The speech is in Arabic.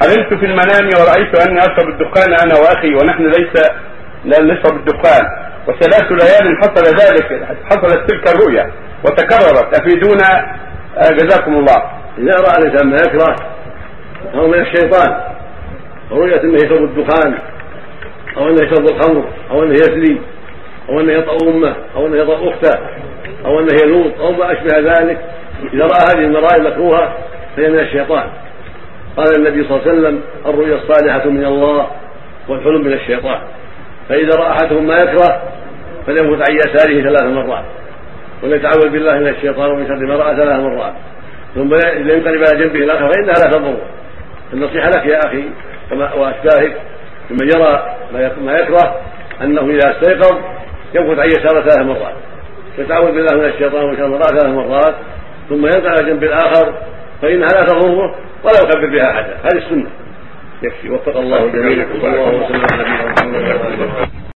حلمت في المنام ورأيت أني أشرب الدخان أنا وأخي ونحن لا نشرب الدخان، وثلاث ليال حصلت تلك الرؤيا وتكررت، أفيدونا جزاكم الله. إذا رأى الإنسان ما يكره أو من الشيطان رؤية أنه يشرب الدخان أو أنه يشرب الخمر أو أنه يسلي أو أنه يطأ أمه أو أنه يطأ أخته أو أنه يلوط أو ما أشبه ذلك، إذا رأى هذه المرائي المكروهة فهي من الشيطان. قال النبي صلى الله عليه وسلم: الرؤيا الصالحة من الله والحلم من الشيطان. فإذا رأى أحدهم ما يكره فليمت عن يساره 3 مرات وليتعوذ بالله من الشيطان ومن شر ما رأى 3 مرات ثم لينقلب على جنبه الآخر، فإنها لا تضر. النصيحة لك يا أخي وأشباهك ممن يرى ما يكره أنه إذا استيقظ يمت عن يساره 3 مرات يتعوذ بالله من الشيطان ومن شر ما رأى 3 مرات ثم ينقلب على جنب الآخر، فإنها لا تضره ولا يكبر بها أحدا. هذه السنة. يكفي. وفق الله جميعا.